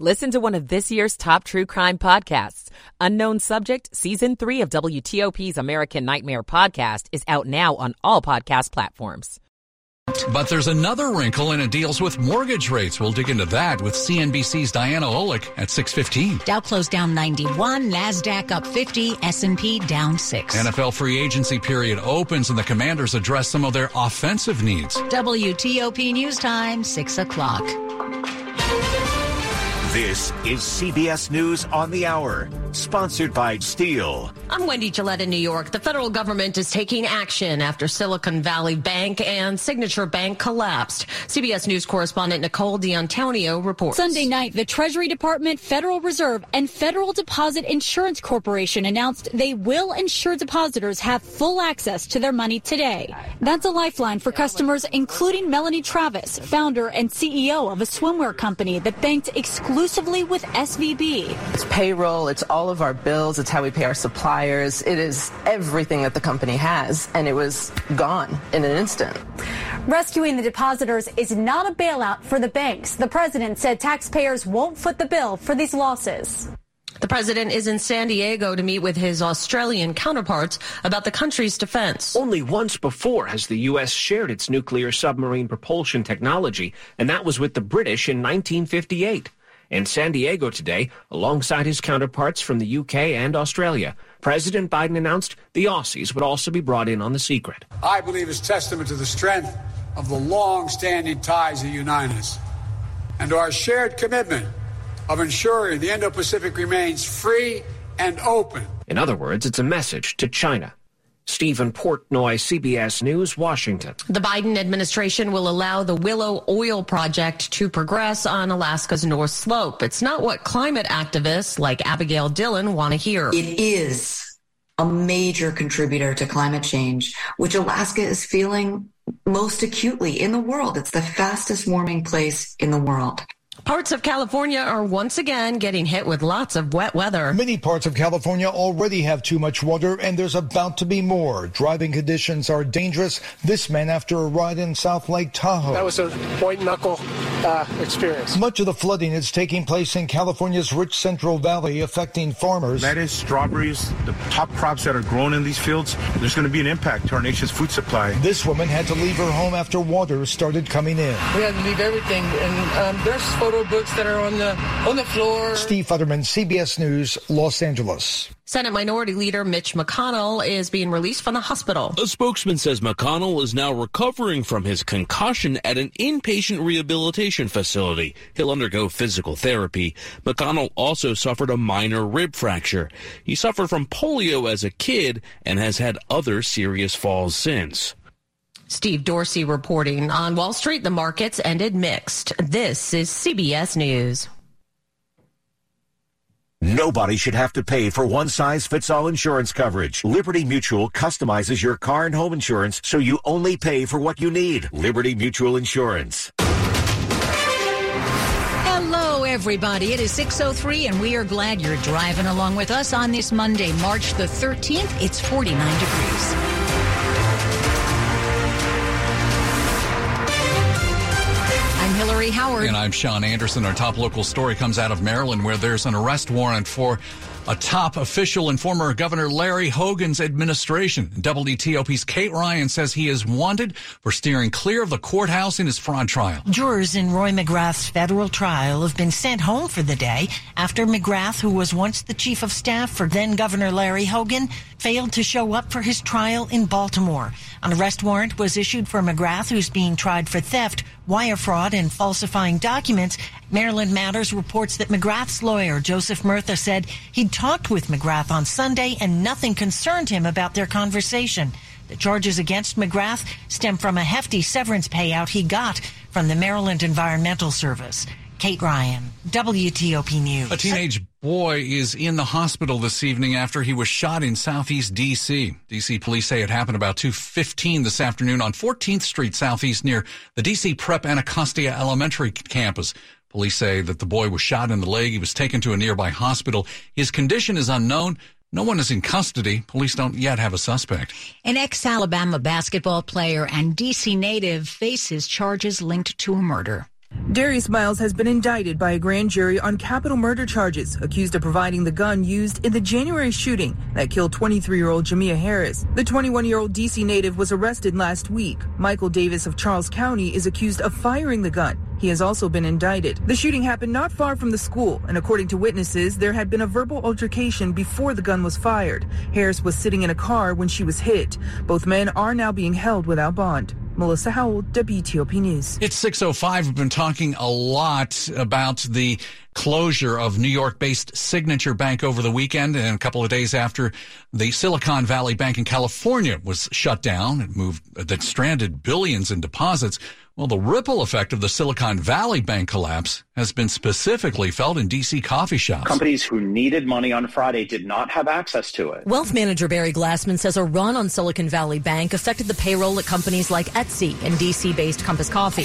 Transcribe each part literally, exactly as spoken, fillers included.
Listen to one of this year's top true crime podcasts. Unknown Subject, Season three of W T O P's American Nightmare podcast is out now on all podcast platforms. But there's another wrinkle, and it deals with mortgage rates. We'll dig into that with C N B C's Diana Olick at six fifteen. Dow closed down ninety-one, NASDAQ up fifty, S and P down six. N F L free agency period opens, and the Commanders address some of their offensive needs. W T O P News Time, six o'clock. This is C B S News on the Hour, sponsored by Steel. I'm Wendy Gillette in New York. The federal government is taking action after Silicon Valley Bank and Signature Bank collapsed. C B S News correspondent Nicole DiAntonio reports. Sunday night, the Treasury Department, Federal Reserve, and Federal Deposit Insurance Corporation announced they will ensure depositors have full access to their money today. That's a lifeline for customers, including Melanie Travis, founder and C E O of a swimwear company that banked exclusively Exclusively with S V B. It's payroll, it's all of our bills, it's how we pay our suppliers, it is everything that the company has, and it was gone in an instant. Rescuing the depositors is not a bailout for the banks. The president said taxpayers won't foot the bill for these losses. The president is in San Diego to meet with his Australian counterparts about the country's defense. Only once before has the U S shared its nuclear submarine propulsion technology, and that was with the British in nineteen fifty-eight. In San Diego today, alongside his counterparts from the U K and Australia, President Biden announced the Aussies would also be brought in on the secret. I believe it's testament to the strength of the long-standing ties that unite us and to our shared commitment of ensuring the Indo-Pacific remains free and open. In other words, it's a message to China. Stephen Portnoy, C B S News, Washington. The Biden administration will allow the Willow Oil Project to progress on Alaska's North Slope. It's not what climate activists like Abigail Dillon want to hear. It is a major contributor to climate change, which Alaska is feeling most acutely in the world. It's the fastest warming place in the world. Parts of California are once again getting hit with lots of wet weather. Many parts of California already have too much water, and there's about to be more. Driving conditions are dangerous. This man after a ride in South Lake Tahoe. That was a white-knuckle uh, experience. Much of the flooding is taking place in California's rich Central Valley, affecting farmers. Lettuce, strawberries, the top crops that are grown in these fields, there's going to be an impact to our nation's food supply. This woman had to leave her home after water started coming in. We had to leave everything, and um, there's photo books that are on the on the floor. Steve Futterman, C B S News, Los Angeles. Senate Minority Leader Mitch McConnell is being released from the hospital. A spokesman says McConnell is now recovering from his concussion at an inpatient rehabilitation facility. He'll undergo physical therapy. McConnell also suffered a minor rib fracture. He suffered from polio as a kid and has had other serious falls since. Steve Dorsey reporting. On Wall Street, the markets ended mixed. This is C B S News. Nobody should have to pay for one-size-fits-all insurance coverage. Liberty Mutual customizes your car and home insurance so you only pay for what you need. Liberty Mutual Insurance. Hello, everybody. It is six oh three, and we are glad you're driving along with us on this Monday, March the thirteenth. It's forty-nine degrees. Hillary Howard. And I'm Sean Anderson. Our top local story comes out of Maryland, where there's an arrest warrant for a top official in former Governor Larry Hogan's administration. W T O P's Kate Ryan says he is wanted for steering clear of the courthouse in his fraud trial. Jurors in Roy McGrath's federal trial have been sent home for the day after McGrath, who was once the chief of staff for then-Governor Larry Hogan, failed to show up for his trial in Baltimore. An arrest warrant was issued for McGrath, who's being tried for theft, wire fraud, and falsifying documents. Maryland Matters reports that McGrath's lawyer, Joseph Murtha, said he'd talked with McGrath on Sunday and nothing concerned him about their conversation. The charges against McGrath stem from a hefty severance payout he got from the Maryland Environmental Service. Kate Ryan, W T O P News. A teenage boy is in the hospital this evening after he was shot in Southeast D C. D C police say it happened about two fifteen this afternoon on fourteenth Street Southeast near the D C. Prep Anacostia Elementary campus. Police say that the boy was shot in the leg. He was taken to a nearby hospital. His condition is unknown. No one is in custody. Police don't yet have a suspect. An ex-Alabama basketball player and D C native faces charges linked to a murder. Darius Miles has been indicted by a grand jury on capital murder charges, accused of providing the gun used in the January shooting that killed twenty-three-year-old Jamia Harris. The twenty-one-year-old D C native was arrested last week. Michael Davis of Charles County is accused of firing the gun. He has also been indicted. The shooting happened not far from the school, and according to witnesses, there had been a verbal altercation before the gun was fired. Harris was sitting in a car when she was hit. Both men are now being held without bond. Melissa Howell, W T O P News. It's six oh five. We've been talking a lot about the closure of New York-based Signature Bank over the weekend and a couple of days after the Silicon Valley Bank in California was shut down. It moved, that stranded billions in deposits. Well, the ripple effect of the Silicon Valley Bank collapse has been specifically felt in D C coffee shops. Companies who needed money on Friday did not have access to it. Wealth manager Barry Glassman says a run on Silicon Valley Bank affected the payroll at companies like Etsy and D C-based Compass Coffee.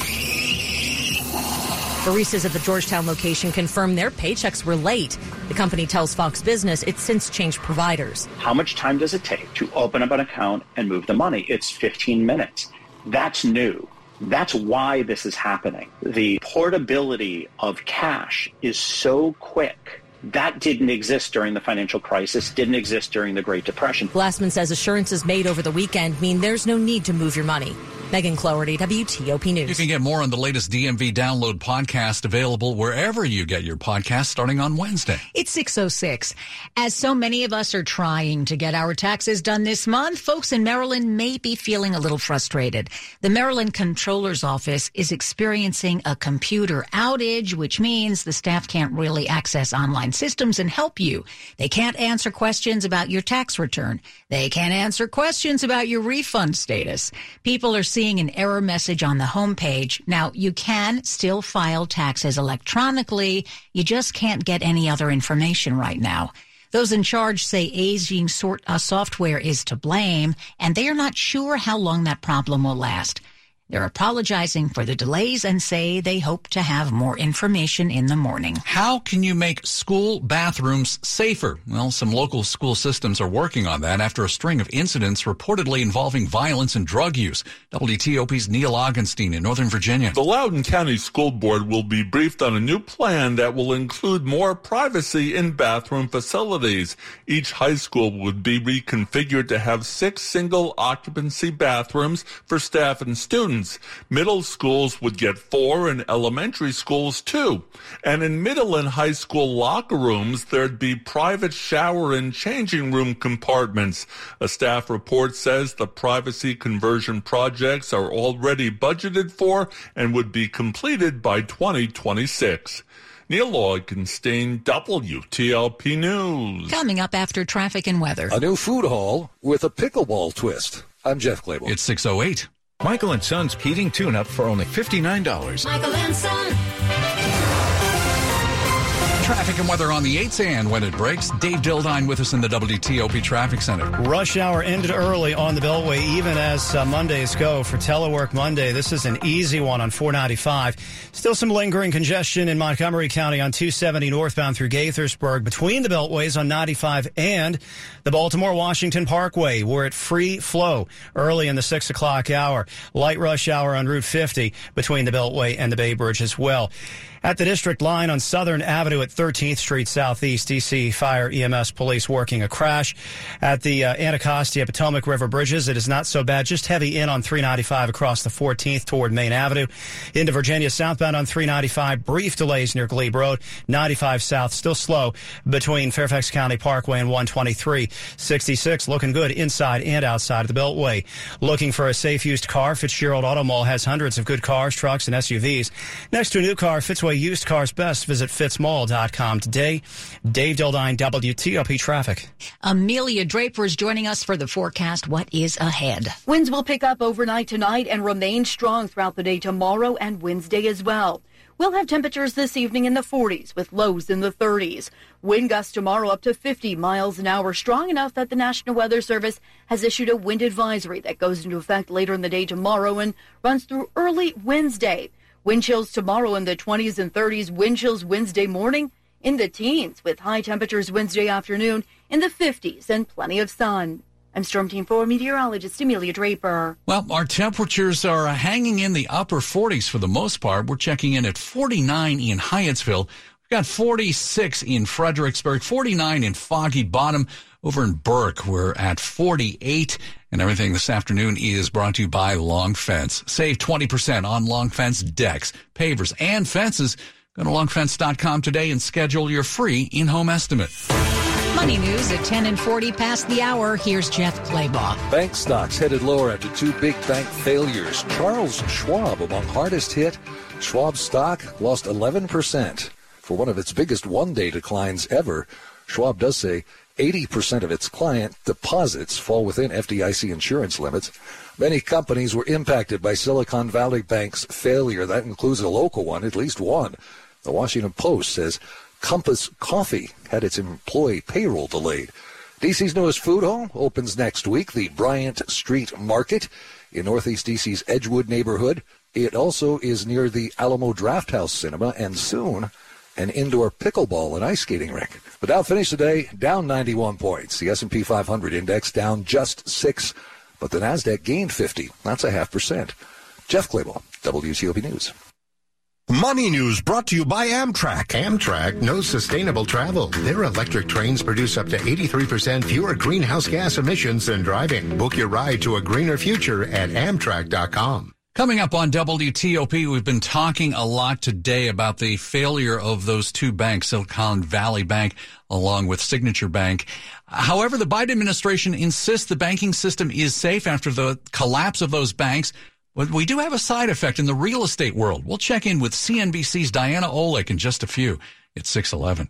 Baristas at the Georgetown location confirm their paychecks were late. The company tells Fox Business it's since changed providers. How much time does it take to open up an account and move the money? It's fifteen minutes. That's new. That's why this is happening. The portability of cash is so quick. That didn't exist during the financial crisis, didn't exist during the Great Depression. Glassman says assurances made over the weekend mean there's no need to move your money. Megan Cloherty, W T O P News. You can get more on the latest D M V download podcast available wherever you get your podcast starting on Wednesday. It's six oh six. As so many of us are trying to get our taxes done this month, folks in Maryland may be feeling a little frustrated. The Maryland Comptroller's Office is experiencing a computer outage, which means the staff can't really access online systems and help you. They can't answer questions about your tax return. They can't answer questions about your refund status. People are seeing an error message on the homepage. Now, you can still file taxes electronically. You just can't get any other information right now. Those in charge say aging sort uh, software is to blame, and they are not sure how long that problem will last. They're apologizing for the delays and say they hope to have more information in the morning. How can you make school bathrooms safer? Well, some local school systems are working on that after a string of incidents reportedly involving violence and drug use. W T O P's Neil Augenstein in Northern Virginia. The Loudoun County School Board will be briefed on a new plan that will include more privacy in bathroom facilities. Each high school would be reconfigured to have six single occupancy bathrooms for staff and students. Middle schools would get four and elementary schools two. And in middle and high school locker rooms, there'd be private shower and changing room compartments. A staff report says the privacy conversion projects are already budgeted for and would be completed by twenty twenty-six. Neil Augenstein, W T O P News. Coming up after traffic and weather. A new food hall with a pickleball twist. I'm Jeff Claybaugh. It's six oh eight. Michael and Son's heating tune-up for only fifty-nine dollars. Michael and Son. Traffic and weather on the eights, and when it breaks, Dave Dildine with us in the W T O P Traffic Center. Rush hour ended early on the Beltway, even as uh, Mondays go for Telework Monday. This is an easy one on four ninety-five. Still some lingering congestion in Montgomery County on two seventy northbound through Gaithersburg. Between the Beltways on ninety-five and the Baltimore-Washington Parkway, we're at free flow early in the six o'clock hour. Light rush hour on Route fifty between the Beltway and the Bay Bridge as well. At the District line on Southern Avenue at thirteenth Street Southeast D C. Fire, E M S, police working a crash. At the uh, Anacostia Potomac River bridges, it is not so bad. Just heavy in on three ninety-five across the fourteenth toward Main Avenue. Into Virginia, southbound on three ninety-five. Brief delays near Glebe Road. ninety-five south, still slow between Fairfax County Parkway and one twenty-three. sixty-six looking good inside and outside of the Beltway. Looking for a safe used car? Fitzgerald Auto Mall has hundreds of good cars, trucks, and S U Vs. Next to a new car, Fitzway Used Cars Best. Visit fitz mall dot com today. Dave Dildine, W T O P Traffic. Amelia Draper is joining us for the forecast. What is ahead? Winds will pick up overnight tonight and remain strong throughout the day tomorrow and Wednesday as well. We'll have temperatures this evening in the forties with lows in the thirties. Wind gusts tomorrow up to fifty miles an hour, strong enough that the National Weather Service has issued a wind advisory that goes into effect later in the day tomorrow and runs through early Wednesday. Wind chills tomorrow in the twenties and thirties. Wind chills Wednesday morning in the teens with high temperatures Wednesday afternoon in the fifties and plenty of sun. I'm Storm Team four meteorologist Amelia Draper. Well, our temperatures are hanging in the upper forties for the most part. We're checking in at forty-nine in Hyattsville. We've got forty-six in Fredericksburg, forty-nine in Foggy Bottom. Over in Burke, we're at forty-eight. And everything this afternoon is brought to you by Long Fence. Save twenty percent on Long Fence decks, pavers, and fences. Go to long fence dot com today and schedule your free in-home estimate. Money news at ten and forty past the hour. Here's Jeff Claybaugh. Bank stocks headed lower after two big bank failures. Charles Schwab among hardest hit. Schwab stock lost eleven percent for one of its biggest one-day declines ever. Schwab does say eighty percent of its client deposits fall within F D I C insurance limits. Many companies were impacted by Silicon Valley Bank's failure. That includes a local one, at least one. The Washington Post says Compass Coffee had its employee payroll delayed. D C's newest food hall opens next week, the Bryant Street Market in Northeast D C's Edgewood neighborhood. It also is near the Alamo Drafthouse Cinema and soon an indoor pickleball and ice skating rink. The Dow finished today down ninety-one points. The S and P five hundred index down just six, but the NASDAQ gained fifty. That's a half percent. Jeff Claybaugh, W T O P News. Money news brought to you by Amtrak. Amtrak knows sustainable travel. Their electric trains produce up to eighty-three percent fewer greenhouse gas emissions than driving. Book your ride to a greener future at amtrak dot com. Coming up on W T O P, we've been talking a lot today about the failure of those two banks, Silicon Valley Bank along with Signature Bank. However, the Biden administration insists the banking system is safe after the collapse of those banks. But we do have a side effect in the real estate world. We'll check in with C N B C's Diana Olick in just a few. It's six eleven.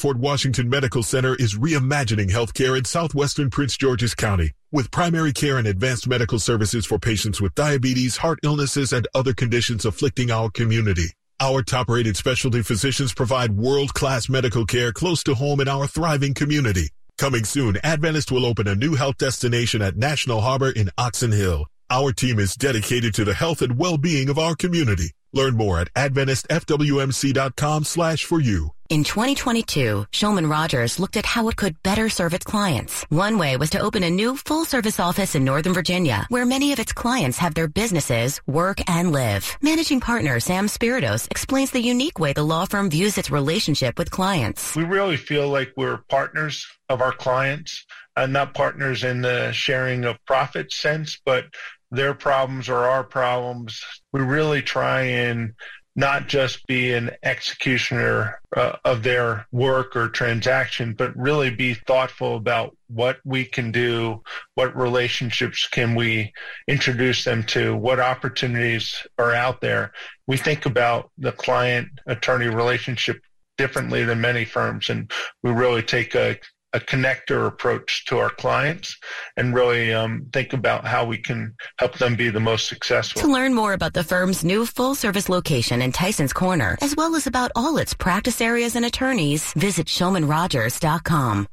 Fort Washington Medical Center is reimagining healthcare in southwestern Prince George's County with primary care and advanced medical services for patients with diabetes, heart illnesses, and other conditions afflicting our community. Our top-rated specialty physicians provide world-class medical care close to home in our thriving community. Coming soon, Adventist will open a new health destination at National Harbor in Oxon Hill. Our team is dedicated to the health and well-being of our community. Learn more at adventist f w m c dot com slash for you. In twenty twenty-two, Shulman Rogers looked at how it could better serve its clients. One way was to open a new full-service office in Northern Virginia, where many of its clients have their businesses, work, and live. Managing partner Sam Spiritos explains the unique way the law firm views its relationship with clients. We really feel like we're partners of our clients, and not partners in the sharing of profit sense, but their problems are our problems. We really try and not just be an executioner uh, of their work or transaction, but really be thoughtful about what we can do, what relationships can we introduce them to, what opportunities are out there. We think about the client-attorney relationship differently than many firms, and we really take a a connector approach to our clients and really um, think about how we can help them be the most successful. To learn more about the firm's new full-service location in Tysons Corner, as well as about all its practice areas and attorneys, visit Shulman Rogers dot com.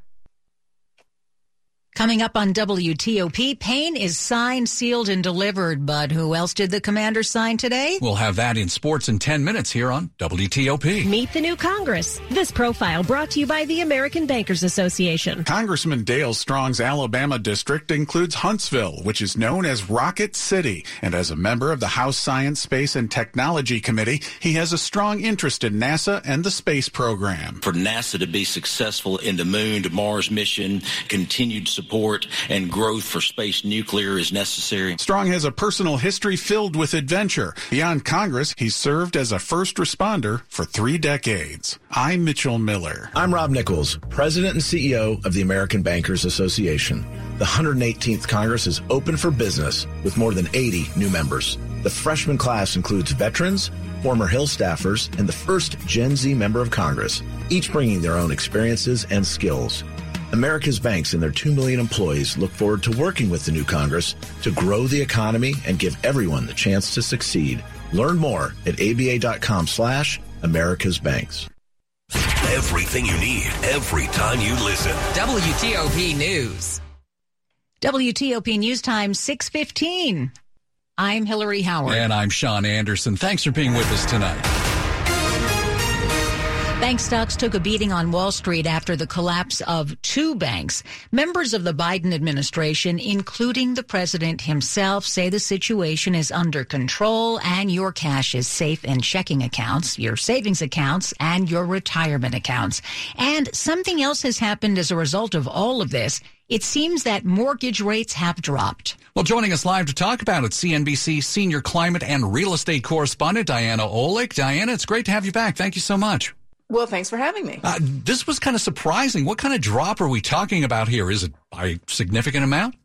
Coming up on W T O P, pain is signed, sealed, and delivered. But who else did the Commanders sign today? We'll have that in sports in ten minutes here on W T O P. Meet the new Congress. This profile brought to you by the American Bankers Association. Congressman Dale Strong's Alabama district includes Huntsville, which is known as Rocket City. And as a member of the House Science, Space, and Technology Committee, he has a strong interest in NASA and the space program. For NASA to be successful in the moon to Mars mission, continued support. Support and growth for space nuclear is necessary. Strong has a personal history filled with adventure. Beyond Congress, he served as a first responder for three decades. I'm Mitchell Miller. I'm Rob Nichols, President and C E O of the American Bankers Association. The one hundred eighteenth Congress is open for business with more than eighty new members. The freshman class includes veterans, former Hill staffers, and the first Gen Z member of Congress, each bringing their own experiences and skills. America's banks and their two million employees look forward to working with the new Congress to grow the economy and give everyone the chance to succeed. Learn more at A B A dot com slash America's Banks. Everything you need, every time you listen. W T O P News. W T O P News Time, six fifteen. I'm Hillary Howard. And I'm Sean Anderson. Thanks for being with us tonight. Bank stocks took a beating on Wall Street after the collapse of two banks. Members of the Biden administration, including the president himself, say the situation is under control and your cash is safe in checking accounts, your savings accounts, and your retirement accounts. And something else has happened as a result of all of this. It seems that mortgage rates have dropped. Well, joining us live to talk about it, C N B C senior climate and real estate correspondent Diana Olick. Diana, it's great to have you back. Thank you so much. Well, thanks for having me. Uh, this was kind of surprising. What kind of drop are we talking about here? Is it by a significant amount?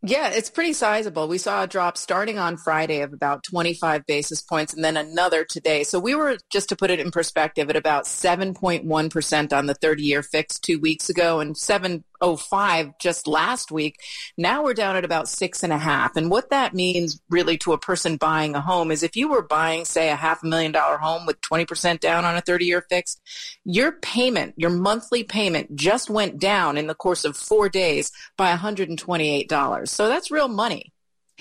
Yeah, it's pretty sizable. We saw a drop starting on Friday of about twenty-five basis points and then another today. So we were, just to put it in perspective, at about seven point one percent on the thirty-year fix two weeks ago and seven point oh five just last week. Now we're down at about six and a half. And what that means really to a person buying a home is if you were buying, say, a half a million dollar home with twenty percent down on a thirty-year fixed, your payment, your monthly payment just went down in the course of four days by one hundred twenty-eight dollars. So that's real money.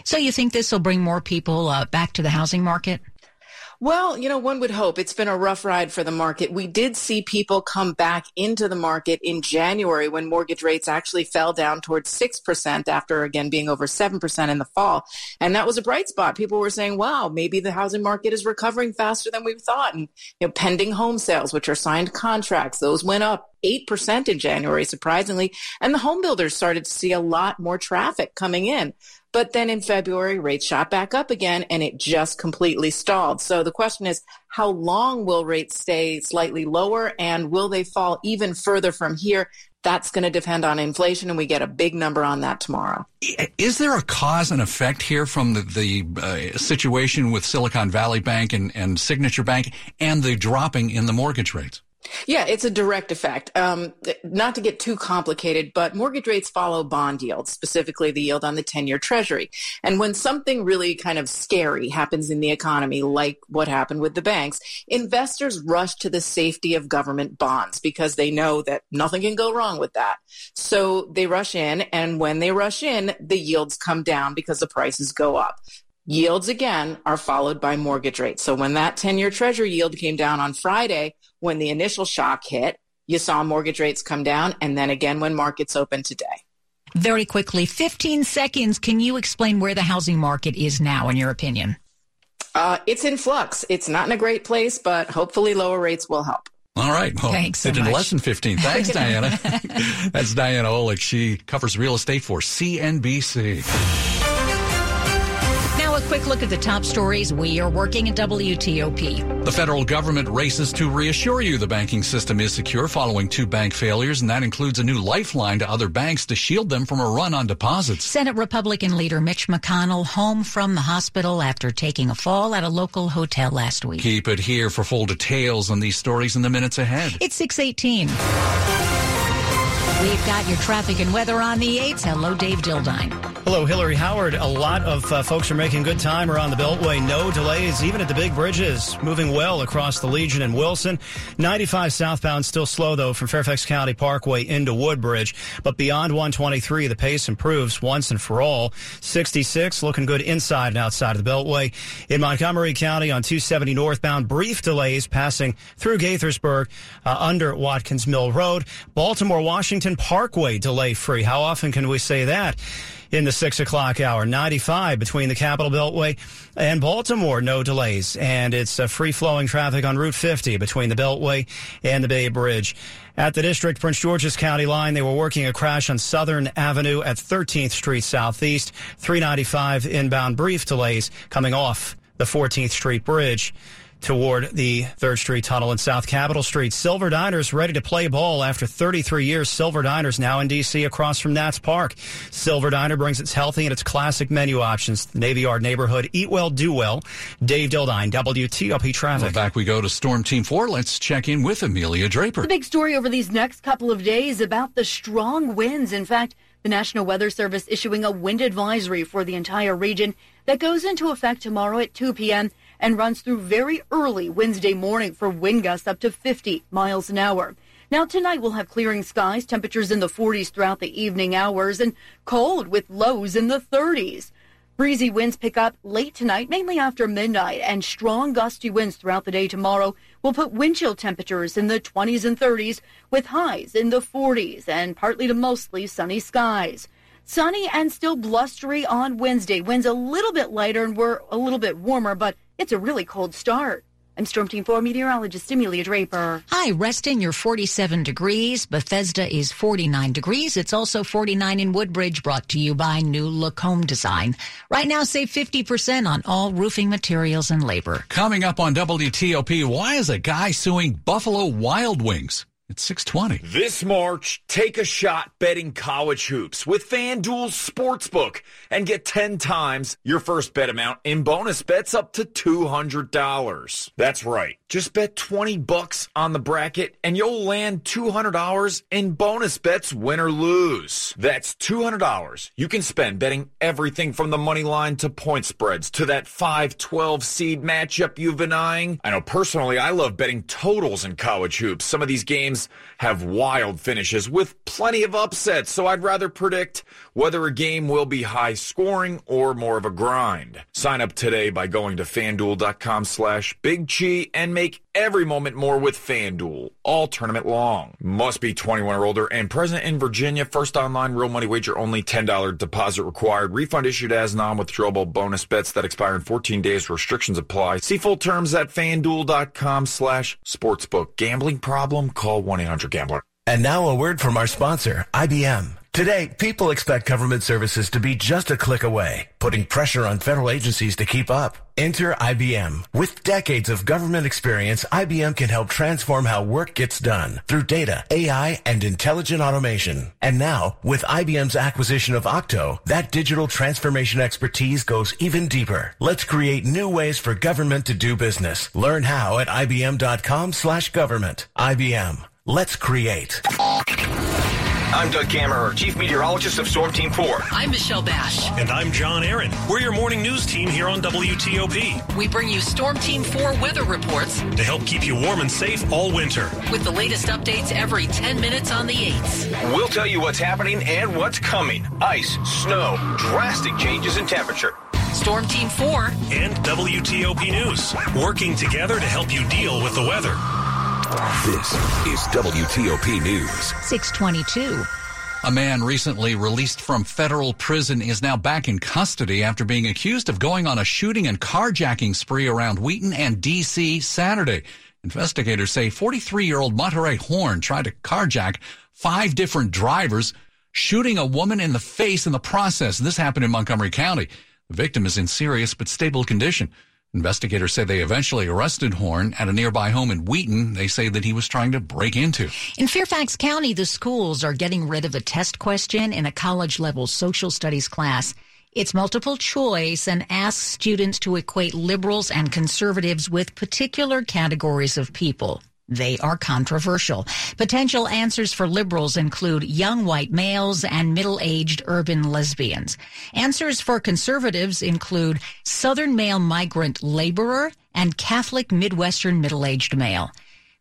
So you think this will bring more people uh, back to the housing market? Well, you know, one would hope. It's been a rough ride for the market. We did see people come back into the market in January when mortgage rates actually fell down towards six percent after, again, being over seven percent in the fall. And that was a bright spot. People were saying, wow, maybe the housing market is recovering faster than we thought. And you know, pending home sales, which are signed contracts, those went up eight percent in January, surprisingly. And the home builders started to see a lot more traffic coming in. But then in February, rates shot back up again, and it just completely stalled. So the question is, how long will rates stay slightly lower, and will they fall even further from here? That's going to depend on inflation, and we get a big number on that tomorrow. Is there a cause and effect here from the, the uh, situation with Silicon Valley Bank and, and Signature Bank and the dropping in the mortgage rates? Yeah, it's a direct effect. Um, not to get too complicated, but mortgage rates follow bond yields, specifically the yield on the ten-year treasury. And when something really kind of scary happens in the economy, like what happened with the banks, investors rush to the safety of government bonds because they know that nothing can go wrong with that. So they rush in, and when they rush in, the yields come down because the prices go up. Yields, again, are followed by mortgage rates. So when that ten-year treasury yield came down on Friday, when the initial shock hit, you saw mortgage rates come down, and then again when markets opened today. Very quickly, fifteen seconds, can you explain where the housing market is now, in your opinion? Uh, it's in flux. It's not in a great place, but hopefully lower rates will help. All right. Well, thanks so much. They did less than fifteen. Thanks, Diana. That's Diana Olick. She covers real estate for C N B C. A quick look at the top stories we are working at W T O P. The federal government races to reassure you the banking system is secure following two bank failures, and that includes a new lifeline to other banks to shield them from a run on deposits. Senate Republican leader Mitch McConnell home from the hospital after taking a fall at a local hotel last week. Keep it here for full details on these stories in the minutes ahead. It's six eighteen. We've got your traffic and weather on the eights. Hello, Dave Dildine. Hello, Hillary Howard. A lot of uh, folks are making good time around the Beltway. No delays, even at the big bridges. Moving well across the Legion and Wilson. ninety-five southbound still slow, though, from Fairfax County Parkway into Woodbridge. But beyond one twenty-three, the pace improves once and for all. sixty-six looking good inside and outside of the Beltway. In Montgomery County on two seventy northbound, brief delays passing through Gaithersburg uh, under Watkins Mill Road. Baltimore, Washington Parkway delay free. How often can we say that? In the six o'clock hour, ninety-five between the Capitol Beltway and Baltimore, no delays. And it's uh, free-flowing traffic on Route fifty between the Beltway and the Bay Bridge. At the district Prince George's County line, they were working a crash on Southern Avenue at thirteenth Street Southeast. three ninety-five inbound, brief delays coming off the fourteenth Street Bridge toward the third Street Tunnel and South Capitol Street. Silver Diners ready to play ball after thirty-three years. Silver Diners now in D C across from Nats Park. Silver Diner brings its healthy and its classic menu options to the Navy Yard neighborhood. Eat well, do well. Dave Dildine, W T O P Traffic. Well, back we go to Storm Team four. Let's check in with Amelia Draper. The big story over these next couple of days about the strong winds. In fact, the National Weather Service issuing a wind advisory for the entire region that goes into effect tomorrow at two p.m. and runs through very early Wednesday morning for wind gusts up to fifty miles an hour. Now tonight we'll have clearing skies, temperatures in the forties throughout the evening hours, and cold with lows in the thirties. Breezy winds pick up late tonight, mainly after midnight, and strong gusty winds throughout the day tomorrow will put wind chill temperatures in the twenties and thirties with highs in the forties and partly to mostly sunny skies. Sunny and still blustery on Wednesday. Winds a little bit lighter and we're a little bit warmer, but it's a really cold start. I'm Storm Team four meteorologist Amelia Draper. Hi, Reston, you're forty-seven degrees. Bethesda is forty-nine degrees. It's also forty-nine in Woodbridge, brought to you by New Look Home Design. Right now, save fifty percent on all roofing materials and labor. Coming up on W T O P, why is a guy suing Buffalo Wild Wings? It's six twenty. This March, take a shot betting college hoops with FanDuel Sportsbook and get ten times your first bet amount in bonus bets up to two hundred dollars. That's right. Just bet twenty bucks on the bracket and you'll land two hundred dollars in bonus bets, win or lose. That's two hundred dollars you can spend betting everything from the money line to point spreads to that five twelve seed matchup you've been eyeing. I know personally I love betting totals in college hoops. Some of these games have wild finishes with plenty of upsets, so I'd rather predict whether a game will be high scoring or more of a grind. Sign up today by going to FanDuel.com slash Big G and make every moment more with FanDuel, all tournament long. Must be twenty-one or older and present in Virginia. First online real money wager only, ten dollars deposit required. Refund issued as non-withdrawable bonus bets that expire in fourteen days. Restrictions apply. See full terms at FanDuel.com slash sportsbook. Gambling problem? Call one eight hundred gambler. And now a word from our sponsor, I B M. Today, people expect government services to be just a click away, putting pressure on federal agencies to keep up. Enter I B M. With decades of government experience, I B M can help transform how work gets done through data, A I, and intelligent automation. And now, with I B M's acquisition of Octo, that digital transformation expertise goes even deeper. Let's create new ways for government to do business. Learn how at IBM.com slash government. I B M. Let's create. I'm Doug Kammerer, Chief Meteorologist of Storm Team four. I'm Michelle Bash. And I'm John Aaron. We're your morning news team here on W T O P. We bring you Storm Team four weather reports to help keep you warm and safe all winter. With the latest updates every ten minutes on the eights. We'll tell you what's happening and what's coming. Ice, snow, drastic changes in temperature. Storm Team four and W T O P News, working together to help you deal with the weather. This is W T O P News. six twenty-two. A man recently released from federal prison is now back in custody after being accused of going on a shooting and carjacking spree around Wheaton and D C Saturday. Investigators say forty-three-year-old Monterey Horn tried to carjack five different drivers, shooting a woman in the face in the process. This happened in Montgomery County. The victim is in serious but stable condition. Investigators say they eventually arrested Horn at a nearby home in Wheaton. They say that he was trying to break into. In Fairfax County, the schools are getting rid of a test question in a college-level social studies class. It's multiple choice and asks students to equate liberals and conservatives with particular categories of people. They are controversial. Potential answers for liberals include young white males and middle-aged urban lesbians. Answers for conservatives include Southern male migrant laborer and Catholic Midwestern middle-aged male.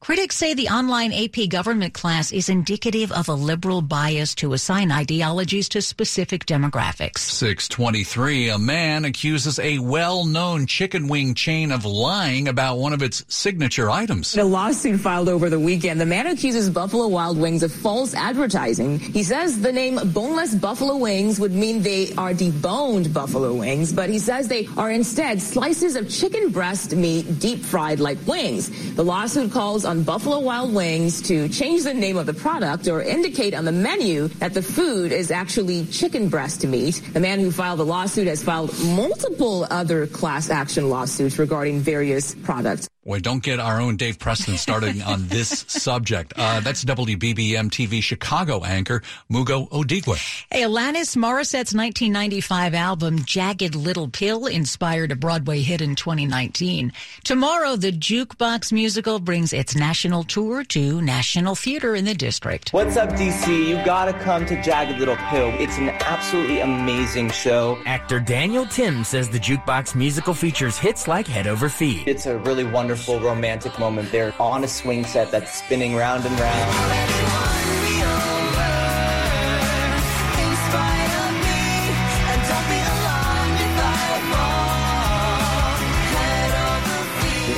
Critics say the online A P government class is indicative of a liberal bias to assign ideologies to specific demographics. six twenty-three, a man accuses a well-known chicken wing chain of lying about one of its signature items. In a lawsuit filed over the weekend, the man accuses Buffalo Wild Wings of false advertising. He says the name boneless buffalo wings would mean they are deboned buffalo wings, but he says they are instead slices of chicken breast meat deep-fried like wings. The lawsuit calls on Buffalo Wild Wings to change the name of the product or indicate on the menu that the food is actually chicken breast meat. The man who filed the lawsuit has filed multiple other class action lawsuits regarding various products. Well, don't get our own Dave Preston started on this subject. Uh, that's W B B M T V Chicago anchor Mugo Odigwe. Hey, Alanis Morissette's nineteen ninety-five album Jagged Little Pill inspired a Broadway hit in twenty nineteen. Tomorrow, the Jukebox musical brings its national tour to National Theater in the district. What's up, D C? You gotta come to Jagged Little Pill. It's an absolutely amazing show. Actor Daniel Tim says the Jukebox musical features hits like Head Over Feet. It's a really wonderful Wonderful romantic moment. They're on a swing set that's spinning round and round.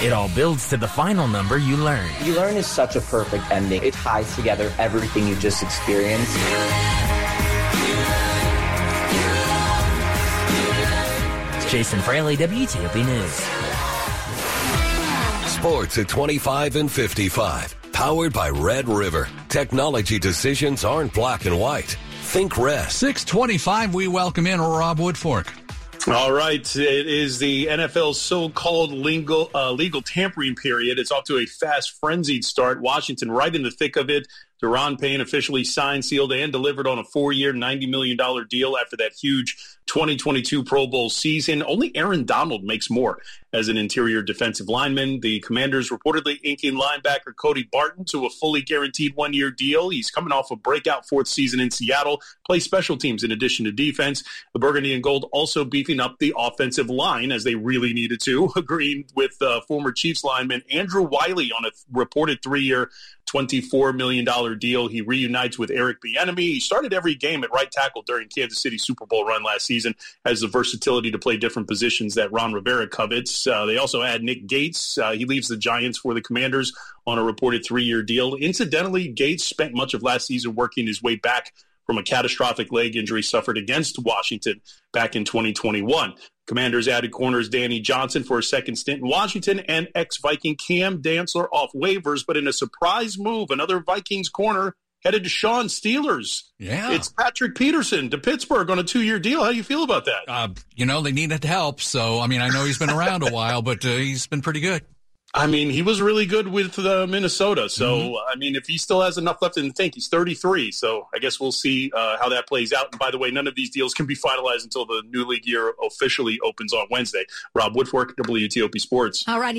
It all builds to the final number, You Learn. You Learn is such a perfect ending. It ties together everything you just experienced. It's Jason Fraley, W T O P News. Sports at twenty-five and fifty-five. Powered by Red River. Technology decisions aren't black and white. Think red. six twenty-five, we welcome in Rob Woodfork. All right. It is the N F L's so-called legal, uh, legal tampering period. It's off to a fast, frenzied start. Washington right in the thick of it. Deron Payne officially signed, sealed, and delivered on a four-year, ninety million dollars deal after that huge twenty twenty-two Pro Bowl season. Only Aaron Donald makes more as an interior defensive lineman. The Commanders reportedly inking linebacker Cody Barton to a fully guaranteed one-year deal. He's coming off a breakout fourth season in Seattle, plays special teams in addition to defense. The Burgundy and Gold also beefing up the offensive line as they really needed to, agreeing with uh, former Chiefs lineman Andrew Wiley on a th- reported three-year twenty-four million dollars deal. He reunites with Eric Bieniemy. He started every game at right tackle during Kansas City's Super Bowl run last season, has the versatility to play different positions that Ron Rivera covets. Uh, they also add Nick Gates. Uh, he leaves the Giants for the Commanders on a reported three-year deal. Incidentally, Gates spent much of last season working his way back from a catastrophic leg injury suffered against Washington back in twenty twenty-one. Commanders added corners Danny Johnson for a second stint in Washington and ex-Viking Cam Dantzler off waivers. But in a surprise move, another Vikings corner headed to Sean Steelers. Yeah. It's Patrick Peterson to Pittsburgh on a two-year deal. How do you feel about that? Uh, you know, they needed help. So, I mean, I know he's been around a while, but uh, he's been pretty good. I mean, he was really good with uh, Minnesota. So, mm-hmm. I mean, if he still has enough left in the tank, he's thirty-three. So I guess we'll see uh, how that plays out. And by the way, none of these deals can be finalized until the new league year officially opens on Wednesday. Rob Woodfork, W T O P Sports. All righty.